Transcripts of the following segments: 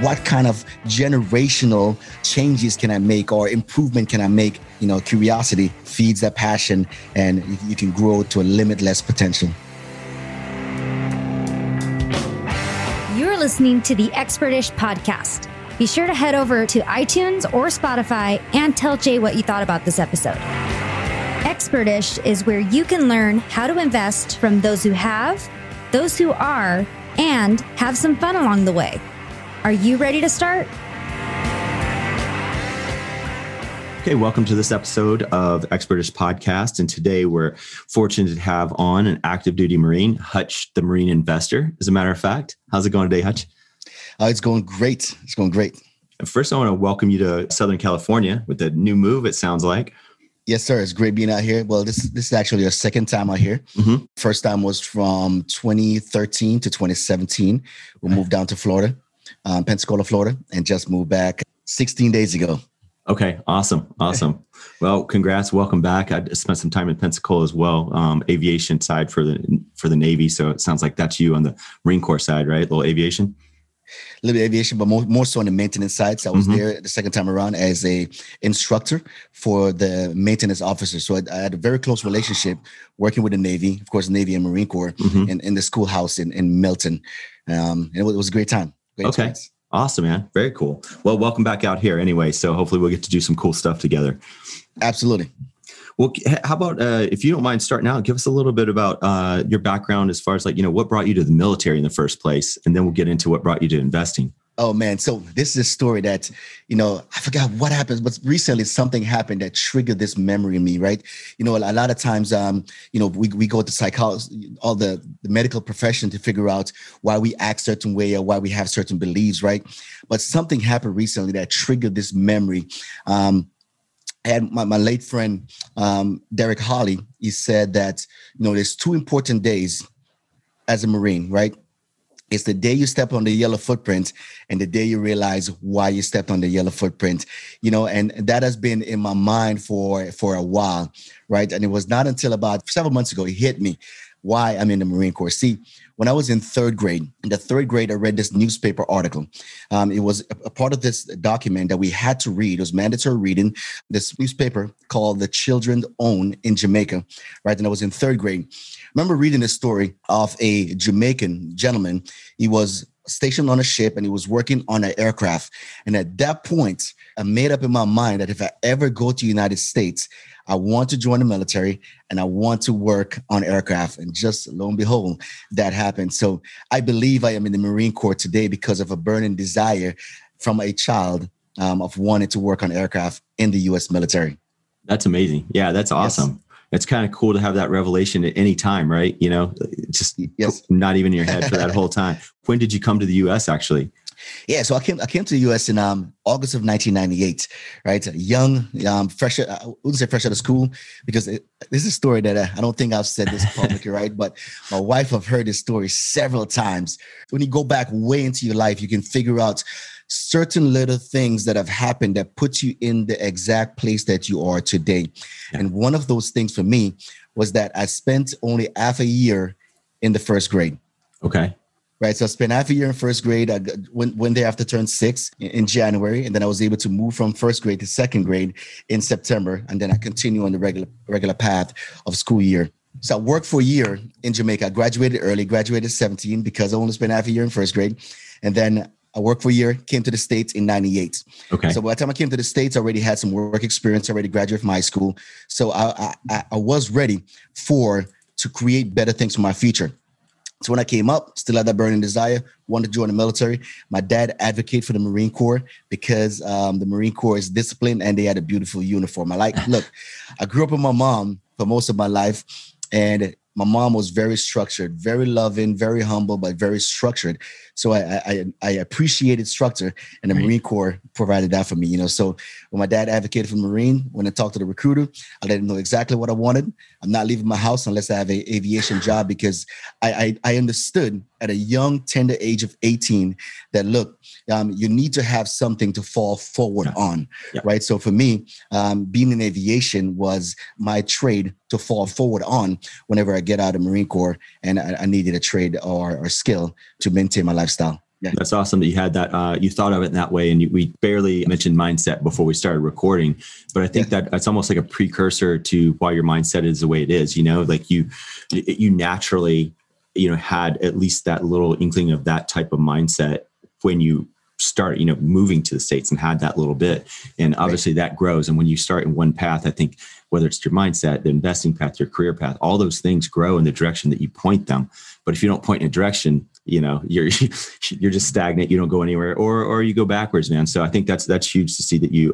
what kind of generational changes can I make or improvement can I make? You know, curiosity feeds that passion and you can grow to a limitless potential. You're listening to the Expertish podcast. Be sure to head over to iTunes or Spotify and tell Jay what you thought about this episode. Expertish is where you can learn how to invest from those who have, those who are, and have some fun along the way. Are you ready to start? Okay, welcome to this episode of Expertish Podcast. And today we're fortunate to have on an active duty Marine, Hutch, the Marine investor, as a matter of fact. How's it going today, Hutch? It's going great. It's going great. First, I want to welcome you to Southern California with a new move, it sounds like. Yes, sir. It's great being out here. Well, this is actually our second time out here. Mm-hmm. First time was from 2013 to 2017. We moved down to Florida, Pensacola, Florida, and just moved back 16 days ago. Okay. Awesome. Awesome. Well, congrats. Welcome back. I spent some time in Pensacola as well. Aviation side for the Navy. So it sounds like that's you on the Marine Corps side, right? A little aviation. A little bit of aviation, but more so on the maintenance side. So I was there the second time around as a instructor for the maintenance officers. So I had a very close relationship working with the Navy, of course, Navy and Marine Corps, in the schoolhouse in Milton. And it was a great time. Great experience. Awesome, man. Very cool. Well, welcome back out here anyway. So hopefully we'll get to do some cool stuff together. Absolutely. Well, how about, if you don't mind starting out, give us a little bit about your background as far as like, you know, what brought you to the military in the first place? And then we'll get into what brought you to investing. Oh, man. So this is a story that, you know, I forgot what happened, but recently something happened that triggered this memory in me, right? You know, a lot of times, you know, we go to psychologists, all the medical profession to figure out why we act certain way or why we have certain beliefs, right? But something happened recently that triggered this memory. I had my late friend, Derek Hawley, he said that, you know, there's two important days as a Marine, right? It's the day you step on the yellow footprint and the day you realize why you stepped on the yellow footprint, you know, and that has been in my mind for a while, right? And it was not until about 7 months ago, it hit me why I'm in the Marine Corps. See, when I was in third grade, I read this newspaper article. It was a part of this document that we had to read. It was mandatory reading, this newspaper called The Children's Own in Jamaica, right? And I was in third grade. I remember reading the story of a Jamaican gentleman. He was stationed on a ship and he was working on an aircraft. And at that point, I made up in my mind that if I ever go to the United States, I want to join the military and I want to work on aircraft. And just lo and behold, that happened. So I believe I am in the Marine Corps today because of a burning desire from a child of wanting to work on aircraft in the U.S. military. That's amazing. Yeah, that's awesome. Yes. It's kind of cool to have that revelation at any time, right? You know, just not even in your head for that whole time. When did you come to the U.S. actually? Yeah, so I came to the U.S. in August of 1998, right? Young, fresh, I wouldn't say fresh out of school, because this is a story that I don't think I've said this publicly, right? But my wife, I've heard this story several times. When you go back way into your life, you can figure out certain little things that have happened that put you in the exact place that you are today. Yeah. And one of those things for me was that I spent only half a year in the first grade. Okay. Right. So I spent half a year in first grade. I went there after turn six in January. And then I was able to move from first grade to second grade in September. And then I continue on the regular path of school year. So I worked for a year in Jamaica. I graduated early, graduated 17 because I only spent half a year in first grade. And then I worked for a year, came to the States in 98. Okay. So by the time I came to the States, I already had some work experience, already graduated from high school. So I was ready to create better things for my future. So when I came up, still had that burning desire, wanted to join the military. My dad advocated for the Marine Corps because the Marine Corps is disciplined and they had a beautiful uniform. Look, I grew up with my mom for most of my life, and my mom was very structured, very loving, very humble, but very structured. So I appreciated structure, and the Marine Corps provided that for me. You know, so when my dad advocated for Marine, when I talked to the recruiter, I let him know exactly what I wanted. I'm not leaving my house unless I have an aviation job, because I understood at a young, tender age of 18 that, look, you need to have something to fall forward on, right? So for me, being in aviation was my trade to fall forward on whenever I get out of Marine Corps, and I needed a trade or skill to maintain my lifestyle. Yeah. That's awesome that you had that, you thought of it in that way. And we barely mentioned mindset before we started recording, but I think that it's almost like a precursor to why your mindset is the way it is, you know, like you naturally, you know, had at least that little inkling of that type of mindset when you start, you know, moving to the States and had that little bit. And obviously that grows. And when you start in one path, I think whether it's your mindset, the investing path, your career path, all those things grow in the direction that you point them. But if you don't point in a direction, you know, you're just stagnant. You don't go anywhere, or you go backwards, man. So I think that's huge to see that you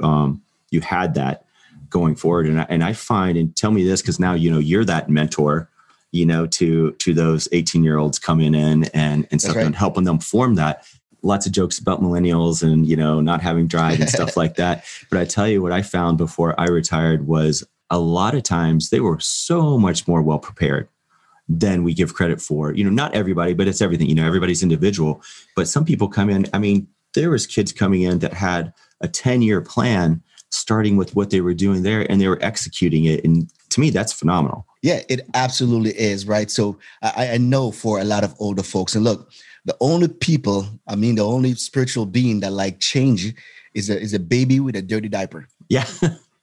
had that going forward. And I find, and tell me this, because now, you know, you're that mentor, you know, to those 18-year-olds coming in and stuff and helping them form that. Lots of jokes about millennials and, you know, not having drive and stuff like that. But I tell you what I found before I retired was a lot of times they were so much more well-prepared than we give credit for. You know, not everybody, but it's everything, you know, everybody's individual, but some people come in. I mean, there was kids coming in that had a 10-year plan starting with what they were doing there and they were executing it. And to me, that's phenomenal. Yeah, it absolutely is. Right. So I know for a lot of older folks, and look, the only spiritual being that like change is a baby with a dirty diaper. Yeah.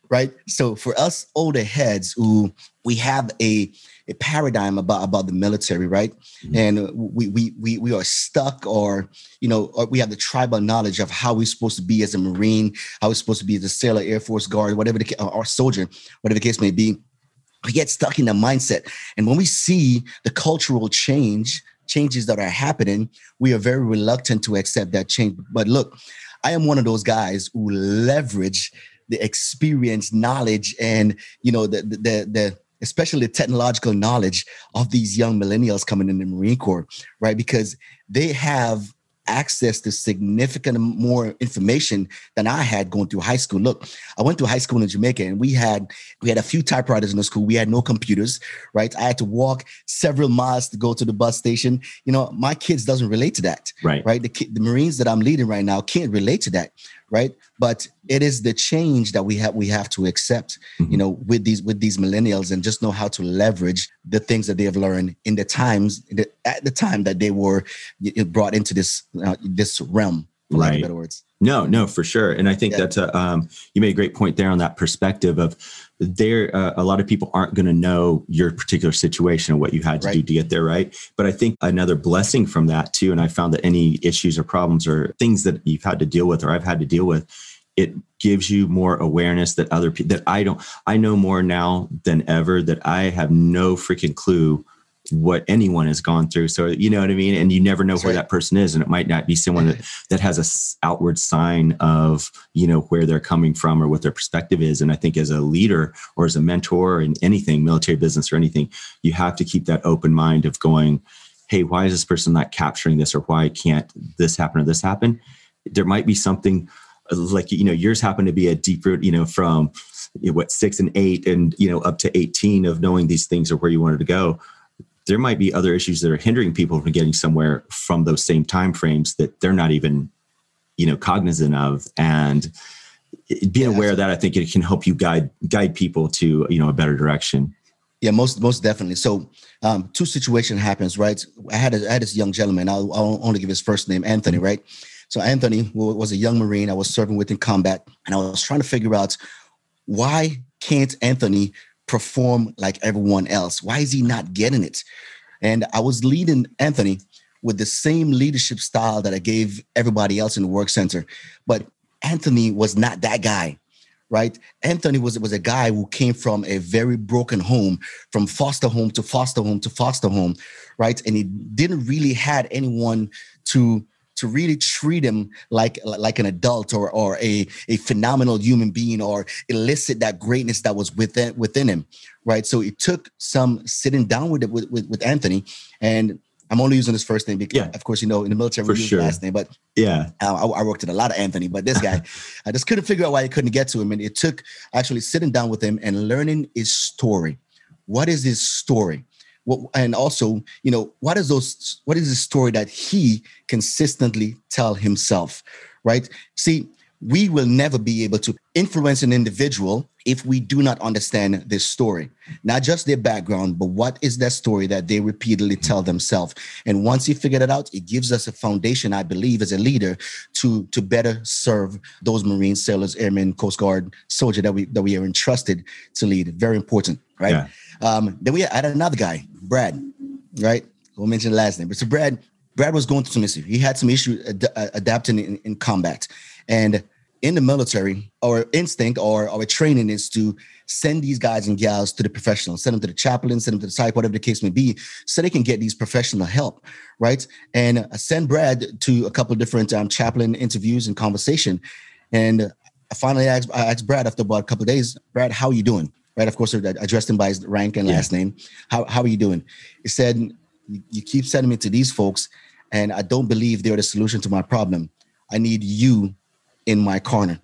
Right. So for us older heads who we have a paradigm about the military, right? Mm-hmm. And we are stuck, or, you know, or we have the tribal knowledge of how we're supposed to be as a Marine, how we're supposed to be as a sailor, Air Force Guard, or soldier, whatever the case may be. We get stuck in the mindset. And when we see the cultural changes that are happening, we are very reluctant to accept that change. But look, I am one of those guys who leverage the experience, knowledge, and, you know, the especially the technological knowledge of these young millennials coming in the Marine Corps, right? Because they have access to significant more information than I had going through high school. Look, I went to high school in Jamaica and we had a few typewriters in the school. We had no computers, right? I had to walk several miles to go to the bus station. You know, my kids doesn't relate to that, right? The Marines that I'm leading right now can't relate to that, right? But it is the change that we have to accept, mm-hmm. you know, with these millennials, and just know how to leverage the things that they have learned in the times at the time that they were brought into this realm, for lack of better words. No, for sure. And I think that's you made a great point there on that perspective of a lot of people aren't going to know your particular situation and what you had to do to get there. Right. But I think another blessing from that too, and I found that any issues or problems or things that you've had to deal with, or I've had to deal with, it gives you more awareness that other people, that I know more now than ever that I have no freaking clue what anyone has gone through. So, you know what I mean? And you never know where that person is. And it might not be someone that has a outward sign of, you know, where they're coming from or what their perspective is. And I think as a leader or as a mentor in anything, military business or anything, you have to keep that open mind of going, hey, why is this person not capturing this? Or why can't this happen or this happen? There might be something like, you know, yours happen to be a deep root, you know, from 6 and 8 and, you know, up to 18 of knowing these things or where you wanted to go. There might be other issues that are hindering people from getting somewhere from those same timeframes that they're not even, you know, cognizant of. And being aware of that, I think it can help you guide people to, you know, a better direction. Yeah, most definitely. So two situations happens, right? I had this young gentleman, I'll only give his first name, Anthony, right? So Anthony was a young Marine I was serving with in combat, and I was trying to figure out, why can't Anthony perform like everyone else? Why is he not getting it? And I was leading Anthony with the same leadership style that I gave everybody else in the work center. But Anthony was not that guy, right? Anthony was a guy who came from a very broken home, from foster home to foster home to foster home, right? And he didn't really had anyone to really treat him like an adult or a phenomenal human being, or elicit that greatness that was within him, right? So it took some sitting down with Anthony, and I'm only using his first name because, of course, you know, in the military, we use his last name. But I worked with a lot of Anthony, but this guy, I just couldn't figure out why I couldn't get to him. And it took actually sitting down with him and learning his story. What is his story? And also, you know, what is the story that he consistently tell himself, right? See, We will never be able to influence an individual if we do not understand this story, not just their background, but what is that story that they repeatedly tell themselves. And once you figure that out, it gives us a foundation, I believe, as a leader to better serve those Marines, sailors, airmen, Coast Guard, soldier that we are entrusted to lead. Very important, right? Yeah. Then we had another guy, Brad, right? We'll mention the last name. But so Brad was going through some issues. He had some issue adapting in combat. And in the military, our instinct or our training is to send these guys and gals to the professionals, send them to the chaplain, send them to the psych, whatever the case may be, so they can get these professional help, right? And I sent Brad to a couple of different chaplain interviews and conversation. And I finally asked Brad after about a couple of days, Brad, how are you doing? Right? Of course, I addressed him by his rank and last name. How are you doing? He said, you keep sending me to these folks, and I don't believe they're the solution to my problem. I need you in my corner,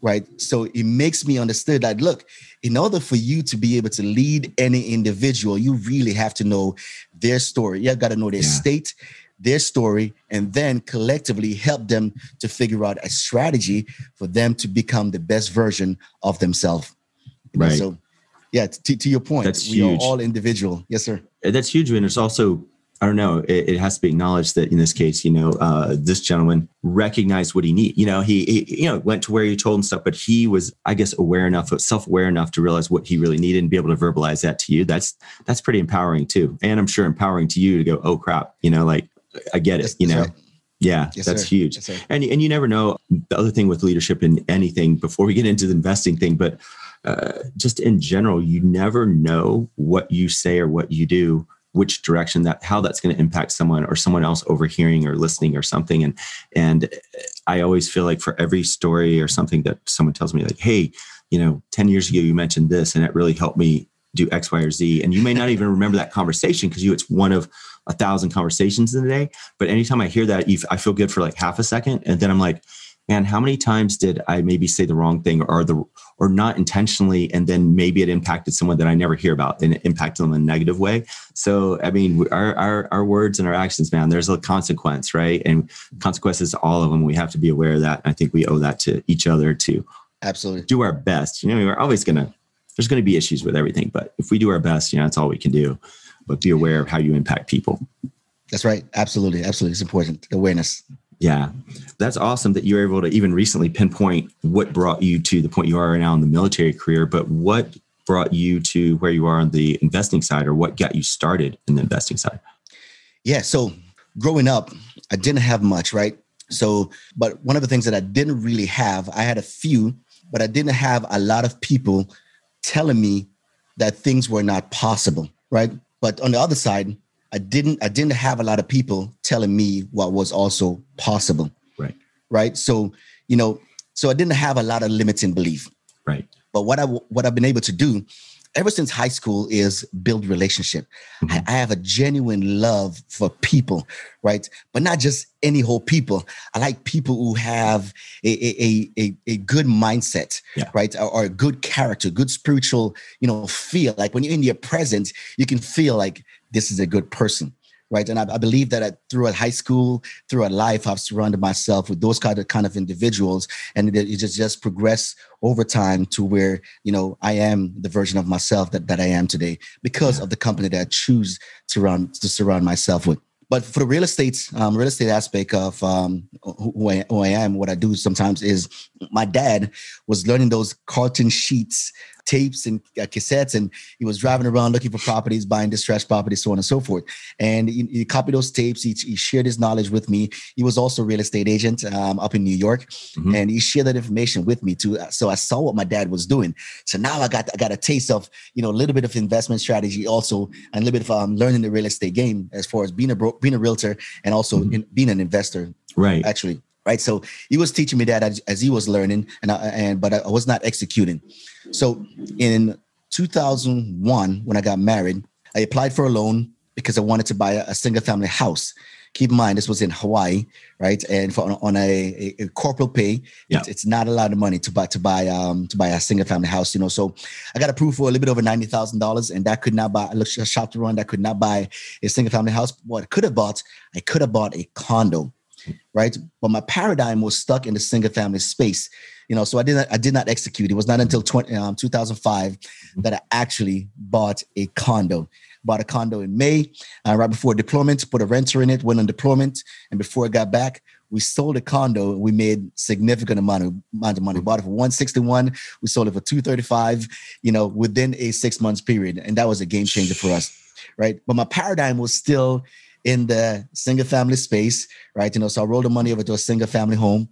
right? So it makes me understand that, look, in order for you to be able to lead any individual, you really have to know their story. You got to know their state, their story, and then collectively help them to figure out a strategy for them to become the best version of themselves. Right. So yeah, to your point, that's huge. Are all individual. Yes, sir. That's huge. And it's also, I don't know, it has to be acknowledged that in this case, this gentleman recognized what he needed. He went to where you told and stuff, but he was, I guess, self-aware enough to realize what he really needed and be able to verbalize that to you. That's pretty empowering too. And I'm sure empowering to you to go, oh crap, I get it, Right. Yeah, yes, that's huge. Yes, and you never know. The other thing with leadership and anything before we get into the investing thing, but just in general, you never know what you say or what you do, which direction how that's going to impact someone or someone else overhearing or listening or something. And I always feel like for every story or something that someone tells me like, hey, 10 years ago, you mentioned this and it really helped me do X, Y, or Z. And you may not even remember that conversation because it's one of 1,000 conversations in a day. But anytime I hear that, I feel good for like half a second. And then I'm like, man, how many times did I maybe say the wrong thing or not intentionally? And then maybe it impacted someone that I never hear about and it impacted them in a negative way. So, I mean, our words and our actions, man, there's a consequence, right? And consequences to all of them. We have to be aware of that. I think we owe that to each other to absolutely do our best. We're always there's going to be issues with everything, but if we do our best, that's all we can do, but be aware of how you impact people. That's right. Absolutely. Absolutely. It's important. Awareness. Yeah. That's awesome that you were able to even recently pinpoint what brought you to the point you are now in the military career, but what brought you to where you are on the investing side or what got you started in the investing side? Yeah. So growing up, I didn't have much, right? So, but one of the things that I didn't really have, I had a few, but I didn't have a lot of people telling me that things were not possible, right? But on the other side, I didn't have a lot of people telling me what was also possible. Right. So I didn't have a lot of limiting belief. Right. But what I've been able to do ever since high school is build relationship. Mm-hmm. I have a genuine love for people. Right. But not just any whole people. I like people who have a good mindset, right? Or a good character, good spiritual, feel. Like when you're in your presence, you can feel like this is a good person, right? And I believe that throughout high school, throughout life, I've surrounded myself with those kind of individuals, and it just progressed over time to where, I am the version of myself that I am today because of the company that I choose to surround myself with. But for the real estate aspect of who I am, what I do sometimes is my dad was learning those carton sheets, tapes and cassettes, and he was driving around looking for properties, buying distressed properties, so on and so forth. And he copied those tapes. He shared his knowledge with me. He was also a real estate agent up in New York, mm-hmm. and he shared that information with me too. So I saw what my dad was doing. So now I got a taste of a little bit of investment strategy, also and a little bit of learning the real estate game as far as being a realtor and also mm-hmm. Being an investor, right? Actually, right. So he was teaching me that as he was learning, but I was not executing. So in 2001, when I got married, I applied for a loan because I wanted to buy a single family house. Keep in mind, this was in Hawaii, right? And on a corporal pay, it's not a lot of money to buy a single family house, So I got approved for a little bit over $90,000, and that could not buy a shop to run. That could not buy a single family house. What I could have bought a condo. right? But my paradigm was stuck in the single family space, you know, so I did not execute. It was not until 2005 that I actually bought a condo. Bought a condo in May, right before deployment, put a renter in it, went on deployment. And before I got back, we sold a condo. We made significant amount of money. Bought it for $161. We sold it for $235, you know, within a 6 months period. And that was a game changer for us, right? But my paradigm was still in the single family space, right? You know, so I rolled the money over to a single family home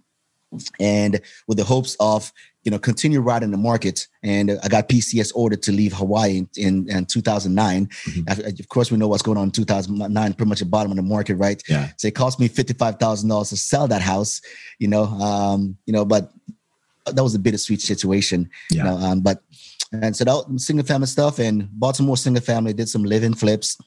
and with the hopes of, you know, continue riding the market. And I got PCS ordered to leave Hawaii in 2009. Of course, we know what's going on in 2009, pretty much the bottom of the market, right? Yeah. So it cost me $55,000 to sell that house, you know, but that was a bittersweet situation. Yeah. You know, but, and so that single family stuff and bought some more single family, did some live-in flips.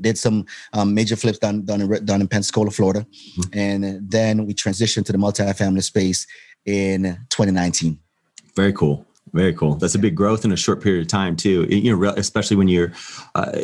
Did some major flips down in Pensacola, Florida. Mm-hmm. And then we transitioned to the multifamily space in 2019. Very cool. Very cool. That's a big growth in a short period of time too. You know, especially when you're,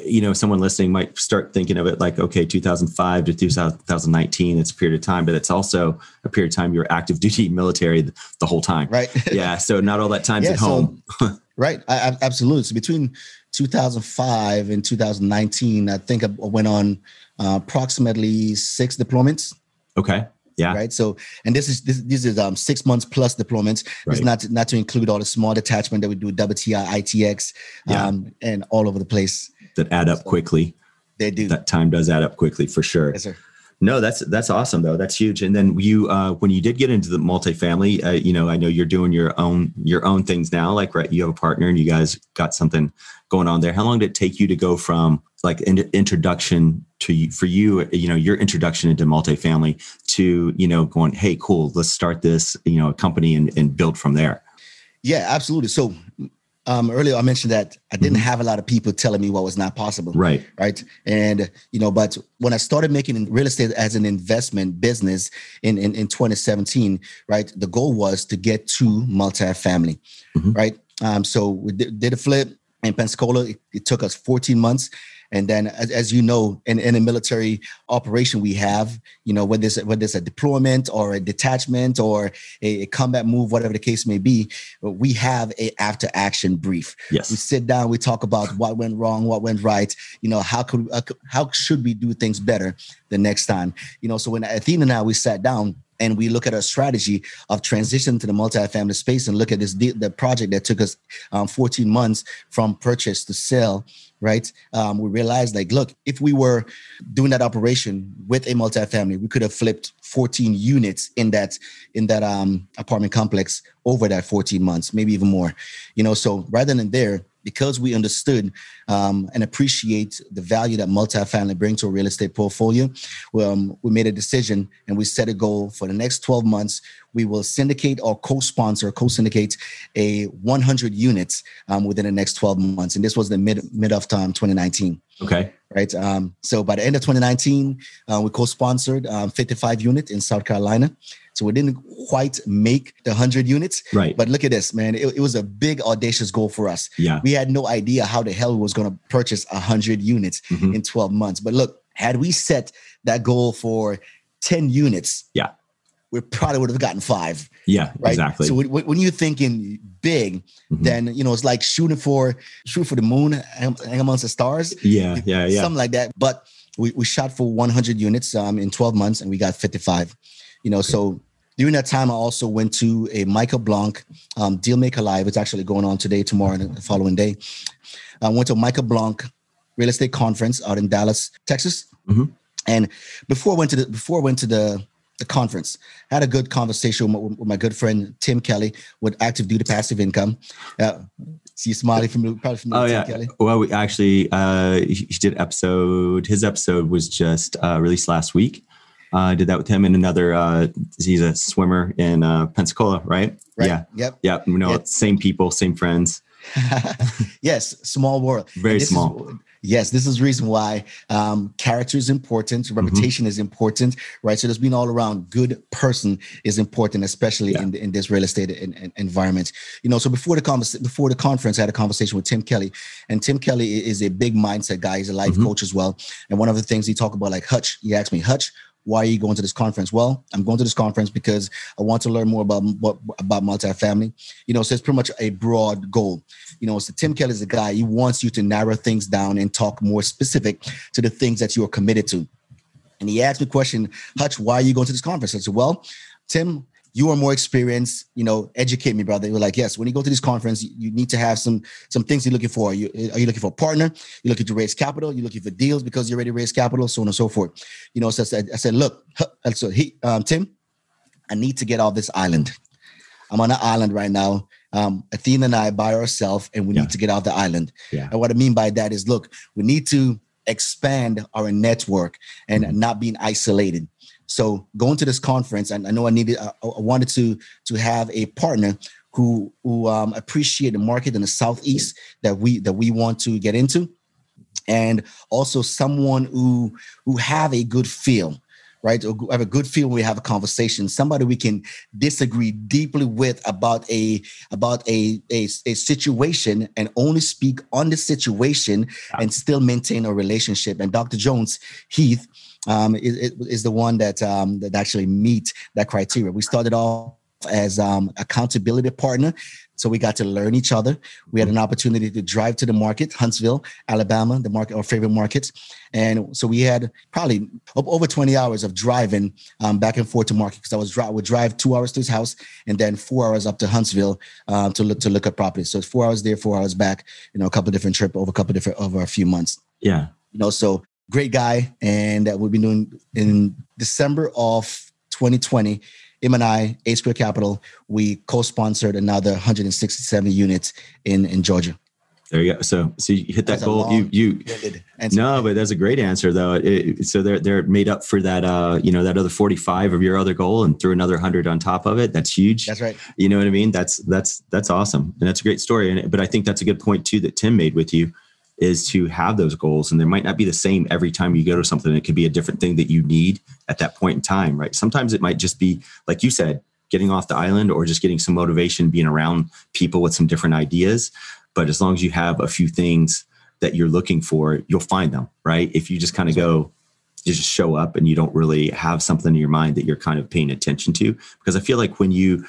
you know, someone listening might start thinking of it like, okay, 2005 to 2019, it's a period of time, but it's also a period of time you're active duty military the whole time. Right. Yeah. So not all that time's at home. So, right. Absolutely. So between 2005 and 2019, I think I went on approximately 6 deployments. Okay. Yeah. Right. So, and this is 6 months plus deployments. Right. It's not to include all the small detachment that we do, WTI, ITX, and all over the place. That add up quickly. They do. That time does add up quickly for sure. Yes, sir. No, that's awesome though. That's huge. And then you, when you did get into the multifamily, you know, I know you're doing your own things now. Like, right, you have a partner and you guys got something going on there. How long did it take you to go from like introduction to, for you, you know, your introduction into multifamily to, you know, going, hey, cool, let's start this, you know, a company and build from there? Yeah, absolutely. So earlier I mentioned that I didn't have a lot of people telling me what was not possible. Right. Right. And, you know, but when I started making real estate as an investment business in 2017, right, the goal was to get to multifamily. Mm-hmm. Right. So we did a flip in Pensacola. It took us 14 months. And then, as you know, in a military operation, we have, you know, whether it's a deployment or a detachment or a combat move, whatever the case may be, we have a after action brief. Yes. We sit down, we talk about what went wrong, what went right. You know, how should we do things better the next time? You know, so when Athena and I, we sat down and we look at our strategy of transition to the multifamily space and look at the project that took us 14 months from purchase to sell. Right. We realized, like, look, if we were doing that operation with a multifamily, we could have flipped 14 units in that apartment complex over that 14 months, maybe even more, you know. So rather than there, because we understood and appreciate the value that multifamily brings to a real estate portfolio, we made a decision and we set a goal for the next 12 months. We will syndicate or co-syndicate a 100 units within the next 12 months. And this was the mid of time 2019. Okay. Right. So by the end of 2019, we co-sponsored 55 units in South Carolina. So we didn't quite make the 100 units. Right. But look at this, man. It was a big, audacious goal for us. Yeah. We had no idea how the hell we was going to purchase 100 units in 12 months. But look, had we set that goal for 10 units, yeah, we probably would have gotten 5. Yeah, right? Exactly. So when you're thinking big, then, you know, it's like shooting for the moon and amongst the stars. Yeah. Something like that. But we shot for 100 units in 12 months and we got 55. You know, so during that time, I also went to a Michael Blanc Deal Maker Live. It's actually going on today, tomorrow, and the following day. I went to a Michael Blanc real estate conference out in Dallas, Texas. Mm-hmm. And before I went to the conference, I had a good conversation with my good friend Tim Kelly with Active Duty to Passive Income. See, Smiley probably familiar with Tim Kelly. Well, we actually his episode was just released last week. I did that with him and another, he's a swimmer in Pensacola, right? Right. Yeah. Yep. You know, same people, same friends. Yes. Small world. Very small. Yes. This is the reason why character is important. Reputation is important, right? So just being all around good person is important, especially in this real estate environment. You know, so before the conference, I had a conversation with Tim Kelly, and Tim Kelly is a big mindset guy. He's a life coach as well. And one of the things he talked about, like Hutch, he asked me, Hutch, Why are you going to this conference? Well, I'm going to this conference because I want to learn more about multifamily. You know, so it's pretty much a broad goal. You know, so Tim Kelly is a guy, he wants you to narrow things down and talk more specific to the things that you are committed to. And he asked me the question, Hutch, why are you going to this conference? I said, well, Tim, you are more experienced, you know, educate me, brother. They were like, yes, when you go to this conference, you need to have some things you're looking for. Are you looking for a partner? You're looking to raise capital. You're looking for deals because you're ready to raise capital, so on and so forth. You know, so I said, look, so Tim, I need to get off this island. I'm on an island right now. Athena and I by ourselves, and we need to get off the island. Yeah. And what I mean by that is, look, we need to expand our network and not being isolated. So going to this conference, and I know I wanted to have a partner who appreciate the market in the Southeast that we want to get into, and also someone who have a good feel, right? Or have a good feel when we have a conversation. Somebody we can disagree deeply with about a situation, and only speak on the situation and still maintain a relationship. And Dr. Jones Heath is the one that actually meet that criteria. We started off as accountability partner, so we got to learn each other. We had an opportunity to drive to the market, Huntsville, Alabama, the market, our favorite markets, and so we had probably over 20 hours of driving back and forth to market, because I would drive 2 hours to his house and then 4 hours up to Huntsville to look at properties. So it's 4 hours there, 4 hours back. You know, over a few months. Yeah, you know, so. Great guy, and that we'll be doing in December of 2020. M&I A Square Capital. We co-sponsored another 167 units in Georgia. There you go. So you hit that goal. But that's a great answer though. So they're made up for that that other 45 of your other goal and threw another 100 on top of it. That's huge. That's right. You know what I mean? That's awesome, and that's a great story. But I think that's a good point too that Tim made with you, is to have those goals. And they might not be the same every time you go to something. It could be a different thing that you need at that point in time, right? Sometimes it might just be, like you said, getting off the island or just getting some motivation, being around people with some different ideas. But as long as you have a few things that you're looking for, you'll find them, right? If you just kind of go, you just show up and you don't really have something in your mind that you're kind of paying attention to. Because I feel like when you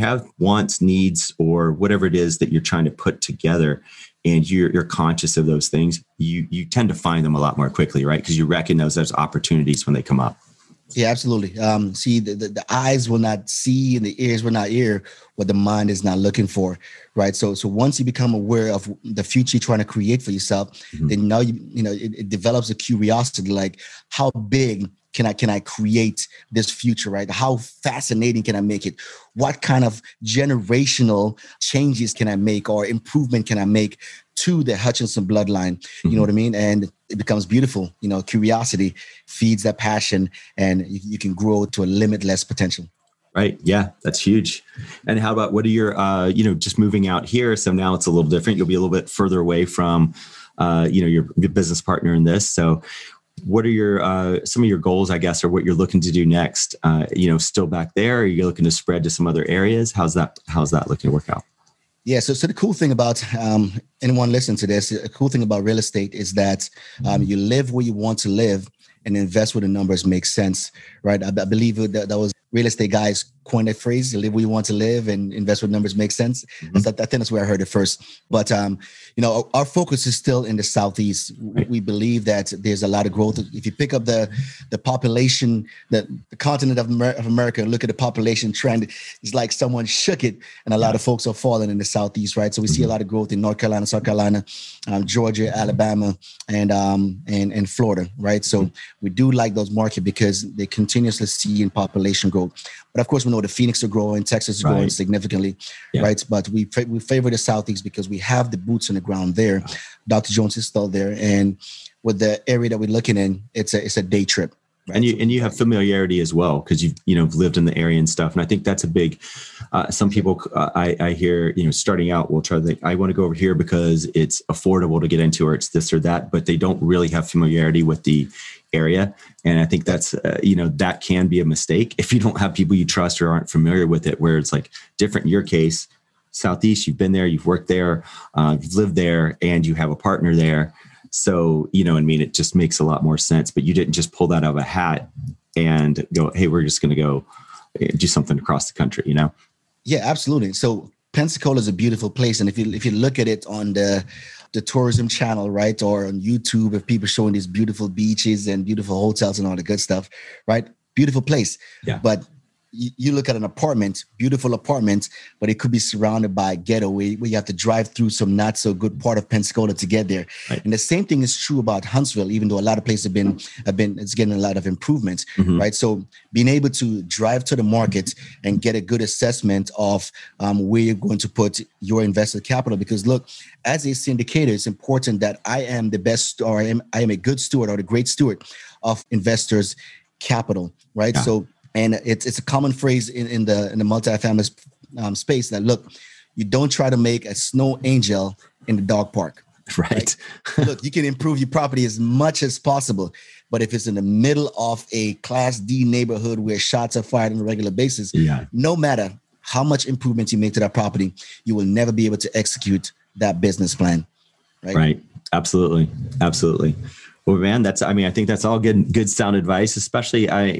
have wants, needs, or whatever it is that you're trying to put together, and you're conscious of those things, you tend to find them a lot more quickly, right? Because you recognize those opportunities when they come up. Yeah, absolutely. See, the eyes will not see and the ears will not hear what the mind is not looking for, right? So once you become aware of the future you're trying to create for yourself, then now it develops a curiosity, like how big can I create this future, right? How fascinating can I make it? What kind of generational changes can I make or improvement can I make to the Hutchinson bloodline? You know what I mean? And it becomes beautiful. You know, curiosity feeds that passion, and you can grow to a limitless potential. Right. Yeah, that's huge. And how about, what are your, just moving out here? So now it's a little different. You'll be a little bit further away from, your business partner in this. So what are your, some of your goals, I guess, or what you're looking to do next? Still back there? Are you looking to spread to some other areas? How's that looking to work out? Yeah. So the cool thing about anyone listening to this, the cool thing about real estate is that you live where you want to live and invest where the numbers make sense, right? I believe that was real estate guys coined that phrase, you live where you want to live and invest where the numbers make sense. I think that's where I heard it first. But, our focus is still in the Southeast. Right. We believe that there's a lot of growth. If you pick up the population, the continent of America, look at the population trend, it's like someone shook it and a lot of folks are falling in the Southeast, right? So we see a lot of growth in North Carolina, South Carolina, Georgia, Alabama, and Florida, right? So we do like those markets because they continuously see in population growth. But of course, we know the Phoenix are growing, Texas is growing significantly, right? But we favor the Southeast because we have the boots on the ground there. Wow. Dr. Jones is still there, and with the area that we're looking in, it's a day trip. Right? And you have familiarity as well because you've lived in the area and stuff. And I think that's a big. Some people I hear starting out will try to think, I want to go over here because it's affordable to get into, or it's this or that, but they don't really have familiarity with the area. And I think that's, that can be a mistake if you don't have people you trust or aren't familiar with it, where it's like different in your case, Southeast, you've been there, you've worked there, you've lived there, and you have a partner there. So, it just makes a lot more sense, but you didn't just pull that out of a hat and go, hey, we're just going to go do something across the country, you know? Yeah, absolutely. So Pensacola is a beautiful place. And if you look at it on the tourism channel, right, or on YouTube, if people showing these beautiful beaches and beautiful hotels and all the good stuff, right? Beautiful place. Yeah. But you look at an apartment, beautiful apartment, but it could be surrounded by a ghetto where you have to drive through some not so good part of Pensacola to get there. Right. And the same thing is true about Huntsville, even though a lot of places have been it's getting a lot of improvements, mm-hmm. right? So being able to drive to the market and get a good assessment of where you're going to put your invested capital, because look, as a syndicator, it's important that I am the best, or I am a good steward or the great steward of investors' capital, right? Yeah. So. And it's a common phrase in the multifamily space that, look, you don't try to make a snow angel in the dog park. Right. Right? Look, you can improve your property as much as possible. But if it's in the middle of a Class D neighborhood where shots are fired on a regular basis, yeah. no matter how much improvement you make to that property, you will never be able to execute that business plan. Right. Right. Absolutely. Absolutely. Well, man, I think that's all good sound advice, especially I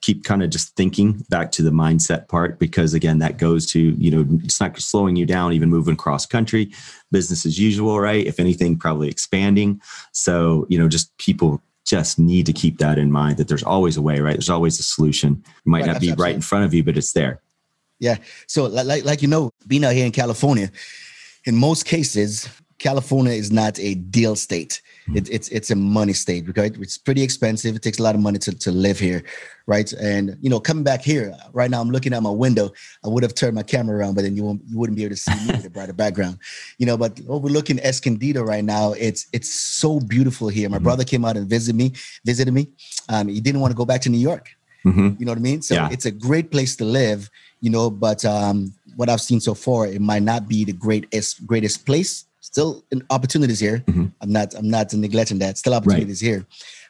keep kind of just thinking back to the mindset part, because again, that goes to, it's not slowing you down, even moving cross country, business as usual, right? If anything, probably expanding. So, just people just need to keep that in mind, that there's always a way, right? There's always a solution. It might not be right in front of you, but it's there. Yeah. So like, being out here in California, in most cases, California is not a deal state. It's a money state, right? It's pretty expensive. It takes a lot of money to live here, right? And, coming back here, right now I'm looking out my window. I would have turned my camera around, but then you wouldn't be able to see me with a brighter background. But overlooking Escondido right now, it's so beautiful here. My brother came out and visited me. He didn't want to go back to New York. Mm-hmm. You know what I mean? So yeah. It's a great place to live, but what I've seen so far, it might not be the greatest place. Still opportunities here. Mm-hmm. I'm not neglecting that. Still opportunities right. here.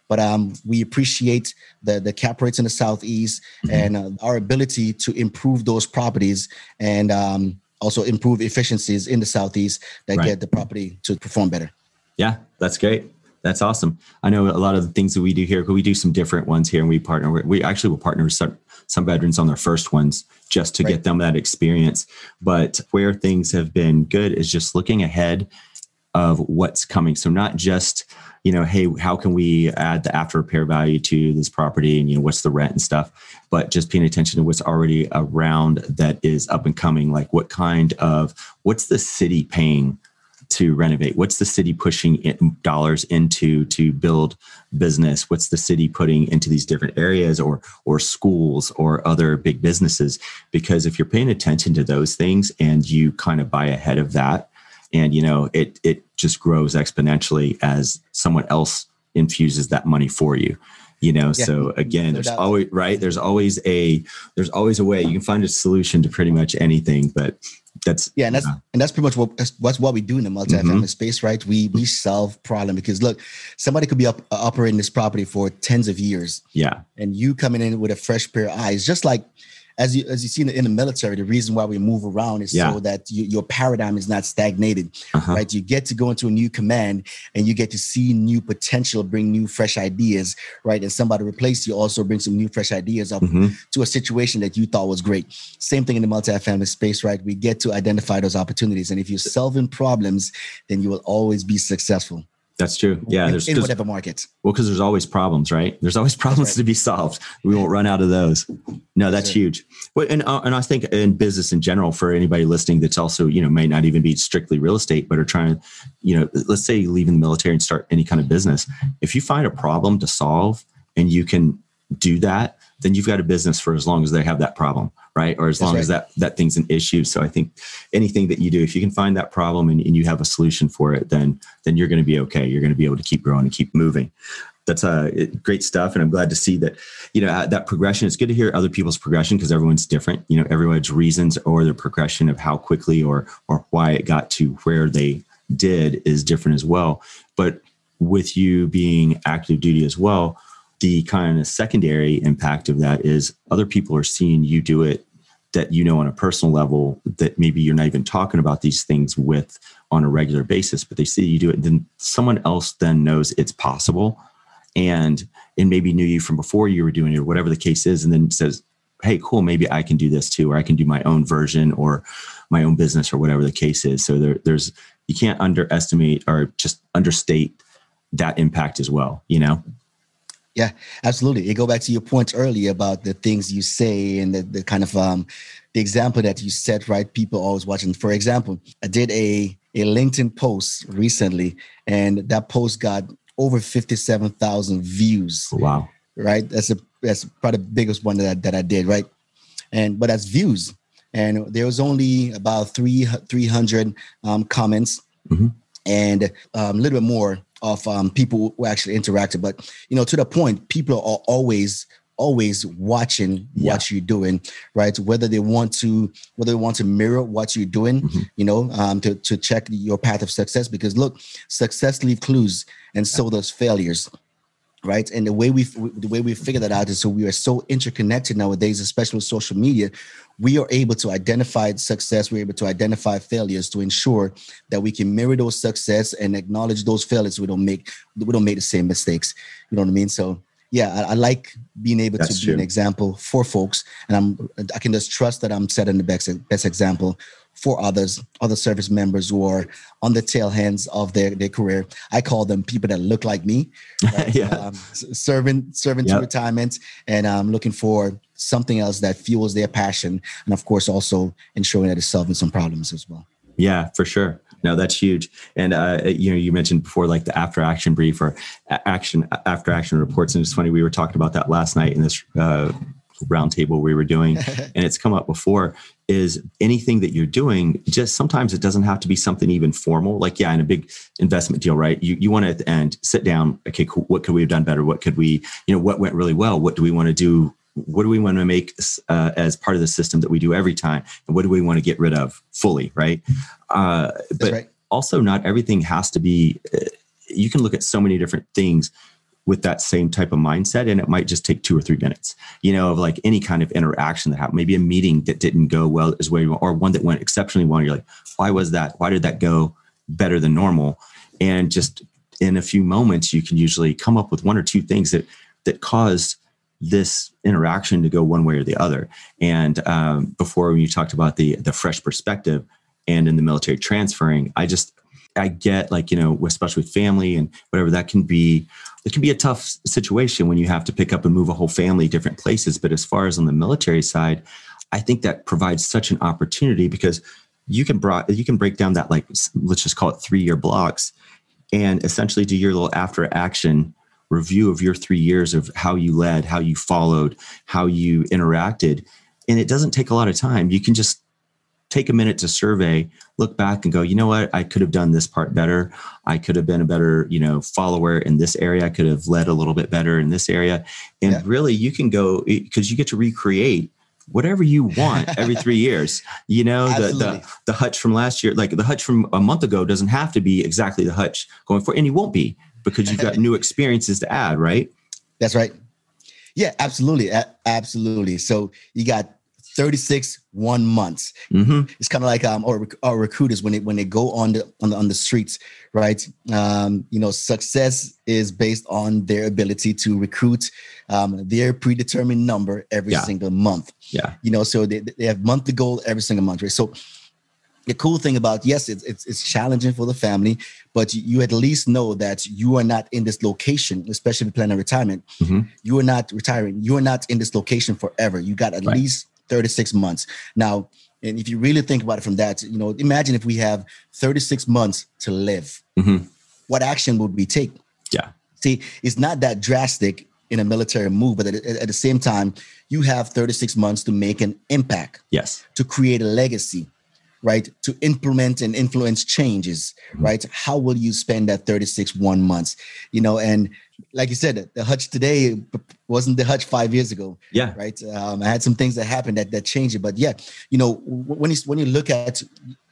But we appreciate the cap rates in the Southeast mm-hmm. and our ability to improve those properties and also improve efficiencies in the Southeast that right. get the property to perform better. Yeah, that's great. That's awesome. I know a lot of the things that we do here, we do some different ones here, and we will partner with some veterans on their first ones just to right. get them that experience. But where things have been good is just looking ahead of what's coming. So not just, hey, how can we add the after repair value to this property and, what's the rent and stuff, but just paying attention to what's already around that is up and coming. Like what's the city paying to renovate? What's the city pushing dollars into to build business? What's the city putting into these different areas or schools or other big businesses? Because if you're paying attention to those things and you kind of buy ahead of that, and it just grows exponentially as someone else infuses that money for you. Yeah. So again, there's always a way. You can find a solution to pretty much anything, but that's pretty much what we do in the multifamily mm-hmm. space, right? We solve problem, because look, somebody could be operating this property for tens of years, yeah, and you coming in with a fresh pair of eyes, just like as you see in the military. The reason why we move around is yeah. so that your paradigm is not stagnated, uh-huh. right? You get to go into a new command and you get to see new potential, bring new fresh ideas, right? And somebody replace you also brings some new fresh ideas up mm-hmm. to a situation that you thought was great. Same thing in the multifamily space, right? We get to identify those opportunities. And if you're solving problems, then you will always be successful. That's true. Yeah. In whatever market. Well, because there's always problems, right? There's always problems right. to be solved. We won't run out of those. No, that's huge. Well, and I think in business in general, for anybody listening that's also, may not even be strictly real estate, but are trying to, let's say you leave in the military and start any kind of business. If you find a problem to solve and you can do that, then you've got a business for as long as they have that problem, right? Or as long as that thing's an issue. So I think anything that you do, if you can find that problem and you have a solution for it, then you're going to be okay. You're going to be able to keep growing and keep moving. That's great stuff. And I'm glad to see that, that progression. It's good to hear other people's progression, because everyone's different. Everyone's reasons or their progression of how quickly or why it got to where they did is different as well. But with you being active duty as well, the kind of secondary impact of that is other people are seeing you do it that, on a personal level, that maybe you're not even talking about these things with on a regular basis, but they see you do it. Then someone else then knows it's possible. And and maybe knew you from before you were doing it or whatever the case is, and then says, hey, cool, maybe I can do this too, or I can do my own version or my own business or whatever the case is. So there's, you can't underestimate or just understate that impact as well, you know? Yeah, absolutely. You go back to your points earlier about the things you say and the kind of the example that you set, right? People always watching. For example, I did a LinkedIn post recently, and that post got over 57,000 views. Wow. Right? That's probably the biggest one that I did, right? But that's views. And there was only about 300 comments, mm-hmm. and a little bit more of people who actually interacted. But, you know, to the point, people are always watching what you're doing, right? Whether they want to mirror what you're doing, mm-hmm. you know, to check your path of success. Because look, success leaves clues, and so does failures. Right. And the way we figure that out is so we are so interconnected nowadays, especially with social media. We are able to identify success. We're able to identify failures to ensure that we can mirror those success and acknowledge those failures. We don't make the same mistakes. You know what I mean? So yeah, I like being able That's to be true. An example for folks. And I can just trust that I'm setting the best example for others, other service members who are on the tail ends of their career. I call them people that look like me, right? Serving to retirement and looking for something else that fuels their passion. And of course, also ensuring that it's solving some problems as well. Yeah, for sure. No, that's huge. And, you know, you mentioned before, like the after action brief or after action reports. And it's funny, we were talking about that last night in this roundtable we were doing, and it's come up before, is anything that you're doing, just sometimes it doesn't have to be something even formal. Like, yeah, in a big investment deal, right? You want to at the end sit down. Okay, cool. What could we have done better? What could we, you know, what went really well? What do we want to do? What do we want to make as part of the system that we do every time? And what do we want to get rid of fully? Right. But right. Also not everything has to be, you can look at so many different things with that same type of mindset. And it might just take 2 or 3 minutes, you know, of like any kind of interaction that happened, maybe a meeting that didn't go well as well, or one that went exceptionally well. You're like, why was that? Why did that go better than normal? And just in a few moments, you can usually come up with 1 or 2 things that caused this interaction to go one way or the other. And before when you talked about the fresh perspective and in the military transferring, I get like, you know, especially with family and whatever, it can be a tough situation when you have to pick up and move a whole family different places. But as far as on the military side, I think that provides such an opportunity because you can break down that, like, let's just call it 3-year blocks and essentially do your little after action review of your 3 years of how you led, how you followed, how you interacted. And it doesn't take a lot of time. You can just take a minute to survey, look back and go, you know what, I could have done this part better. I could have been a better, you know, follower in this area. I could have led a little bit better in this area. And really you can go, because you get to recreate whatever you want every 3 years, you know, the Hutch from last year, like the Hutch from a month ago doesn't have to be exactly the Hutch going forward, and he won't be, because you've got new experiences to add, right? That's right. Yeah, absolutely. Absolutely. So you got 36 1 month. Mm-hmm. It's kind of like our recruiters when they go on the streets, right? You know, success is based on their ability to recruit their predetermined number every single month. Yeah. You know, so they have monthly goal every single month, right? So the cool thing about, yes, it's challenging for the family, but you at least know that you are not in this location, especially planning retirement. Mm-hmm. You are not retiring. You are not in this location forever. You got at least 36 months. Now, and if you really think about it from that, you know, imagine if we have 36 months to live, mm-hmm. what action would we take? Yeah. See, it's not that drastic in a military move, but at the same time, you have 36 months to make an impact. Yes. To create a legacy. Right? To implement and influence changes, right? How will you spend that 36 1 months? You know, and like you said, the Hutch today wasn't the Hutch 5 years ago. Yeah. Right. I had some things that happened that changed it. But yeah, you know, when you look at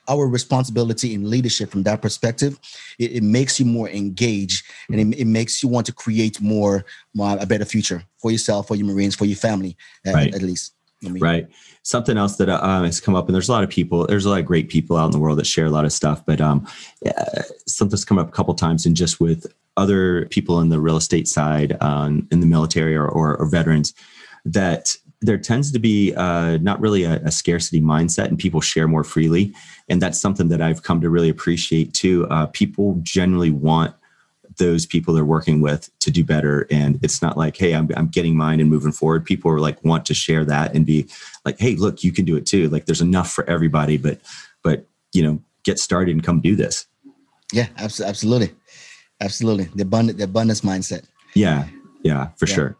our responsibility in leadership from that perspective, it makes you more engaged, and it makes you want to create more a better future for yourself, for your Marines, for your family, at least. Right. Something else that has come up, and there's a lot of great people out in the world that share a lot of stuff, but something's come up a couple of times, and just with other people in the real estate side, in the military or veterans, that there tends to be not really a scarcity mindset, and people share more freely. And that's something that I've come to really appreciate too. People generally want those people they're working with to do better. And it's not like, hey, I'm getting mine and moving forward. People are like, want to share that and be like, hey, look, you can do it too. Like there's enough for everybody, but, you know, get started and come do this. Yeah, absolutely. Absolutely. The abundance mindset. Yeah, for sure.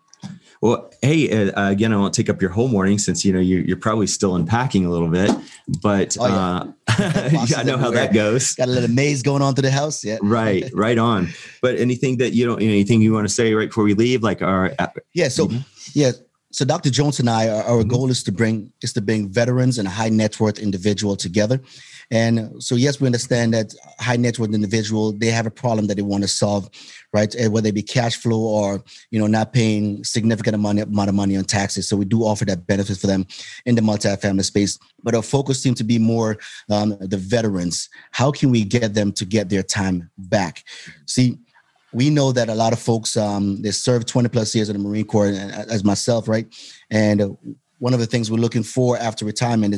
Well, hey, again, I won't take up your whole morning since, you know, you're probably still unpacking a little bit, but I know how that goes. Got a little maze going on through the house. Yeah. Right on. But anything that anything you want to say right before we leave, like our. Yeah. So, So Dr. Jones and I, our goal is to bring veterans and high net worth individual together. And so, yes, we understand that high net worth individual, they have a problem that they want to solve, right? Whether it be cash flow or, not paying significant amount of money on taxes. So we do offer that benefit for them in the multifamily space. But our focus seems to be more the veterans. How can we get them to get their time back? See, we know that a lot of folks, they served 20 plus years in the Marine Corps, as myself, right? And one of the things we're looking for after retirement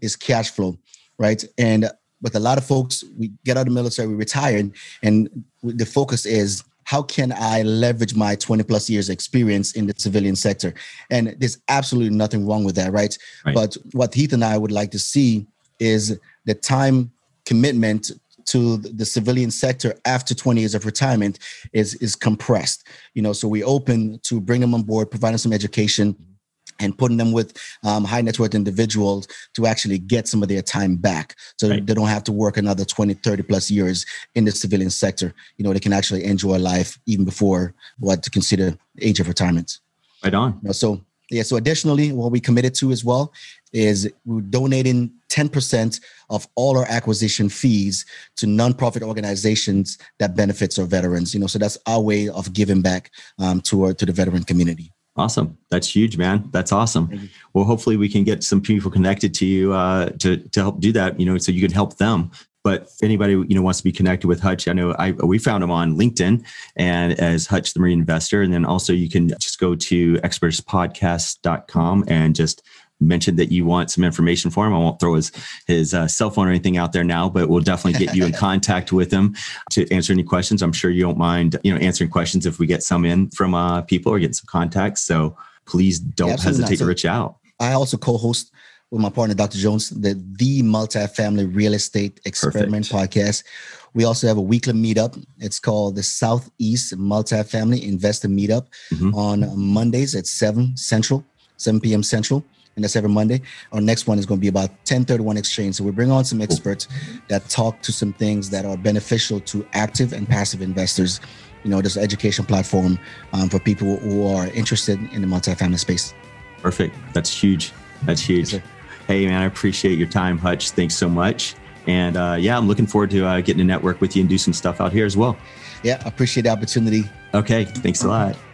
is cash flow, right? And with a lot of folks, we get out of the military, we retire, and the focus is, how can I leverage my 20 plus years experience in the civilian sector? And there's absolutely nothing wrong with that, right? But what Heath and I would like to see is the time commitment to the civilian sector after 20 years of retirement is compressed, so we're open to bring them on board, providing some education and putting them with high net worth individuals to actually get some of their time back. So they don't have to work another 20, 30 plus years in the civilian sector. They can actually enjoy life even before what to consider age of retirement. Right on. So additionally, what we committed to as well is we're donating 10% of all our acquisition fees to nonprofit organizations that benefits our veterans. So that's our way of giving back to the veteran community. Awesome. That's huge, man. That's awesome. Well, hopefully we can get some people connected to you to help do that, so you can help them. But if anybody, wants to be connected with Hutch, I know we found him on LinkedIn and as Hutch, the Marine Investor. And then also you can just go to expertspodcast.com and just mentioned that you want some information for him. I won't throw his cell phone or anything out there now, but we'll definitely get you in contact with him to answer any questions. I'm sure you don't mind, answering questions if we get some in from people or get some contacts. So please don't hesitate to reach out. I also co-host with my partner, Dr. Jones, the Multifamily Real Estate Experiment Podcast. We also have a weekly meetup. It's called the Southeast Multifamily Investor Meetup on Mondays at 7 p.m. Central. And that's every Monday. Our next one is going to be about 1031 exchange. So we bring on some experts that talk to some things that are beneficial to active and passive investors. This education platform for people who are interested in the multifamily space. Perfect. That's huge. Yes, hey, man, I appreciate your time, Hutch. Thanks so much. And I'm looking forward to getting to network with you and do some stuff out here as well. Yeah, I appreciate the opportunity. Okay. Thanks a lot.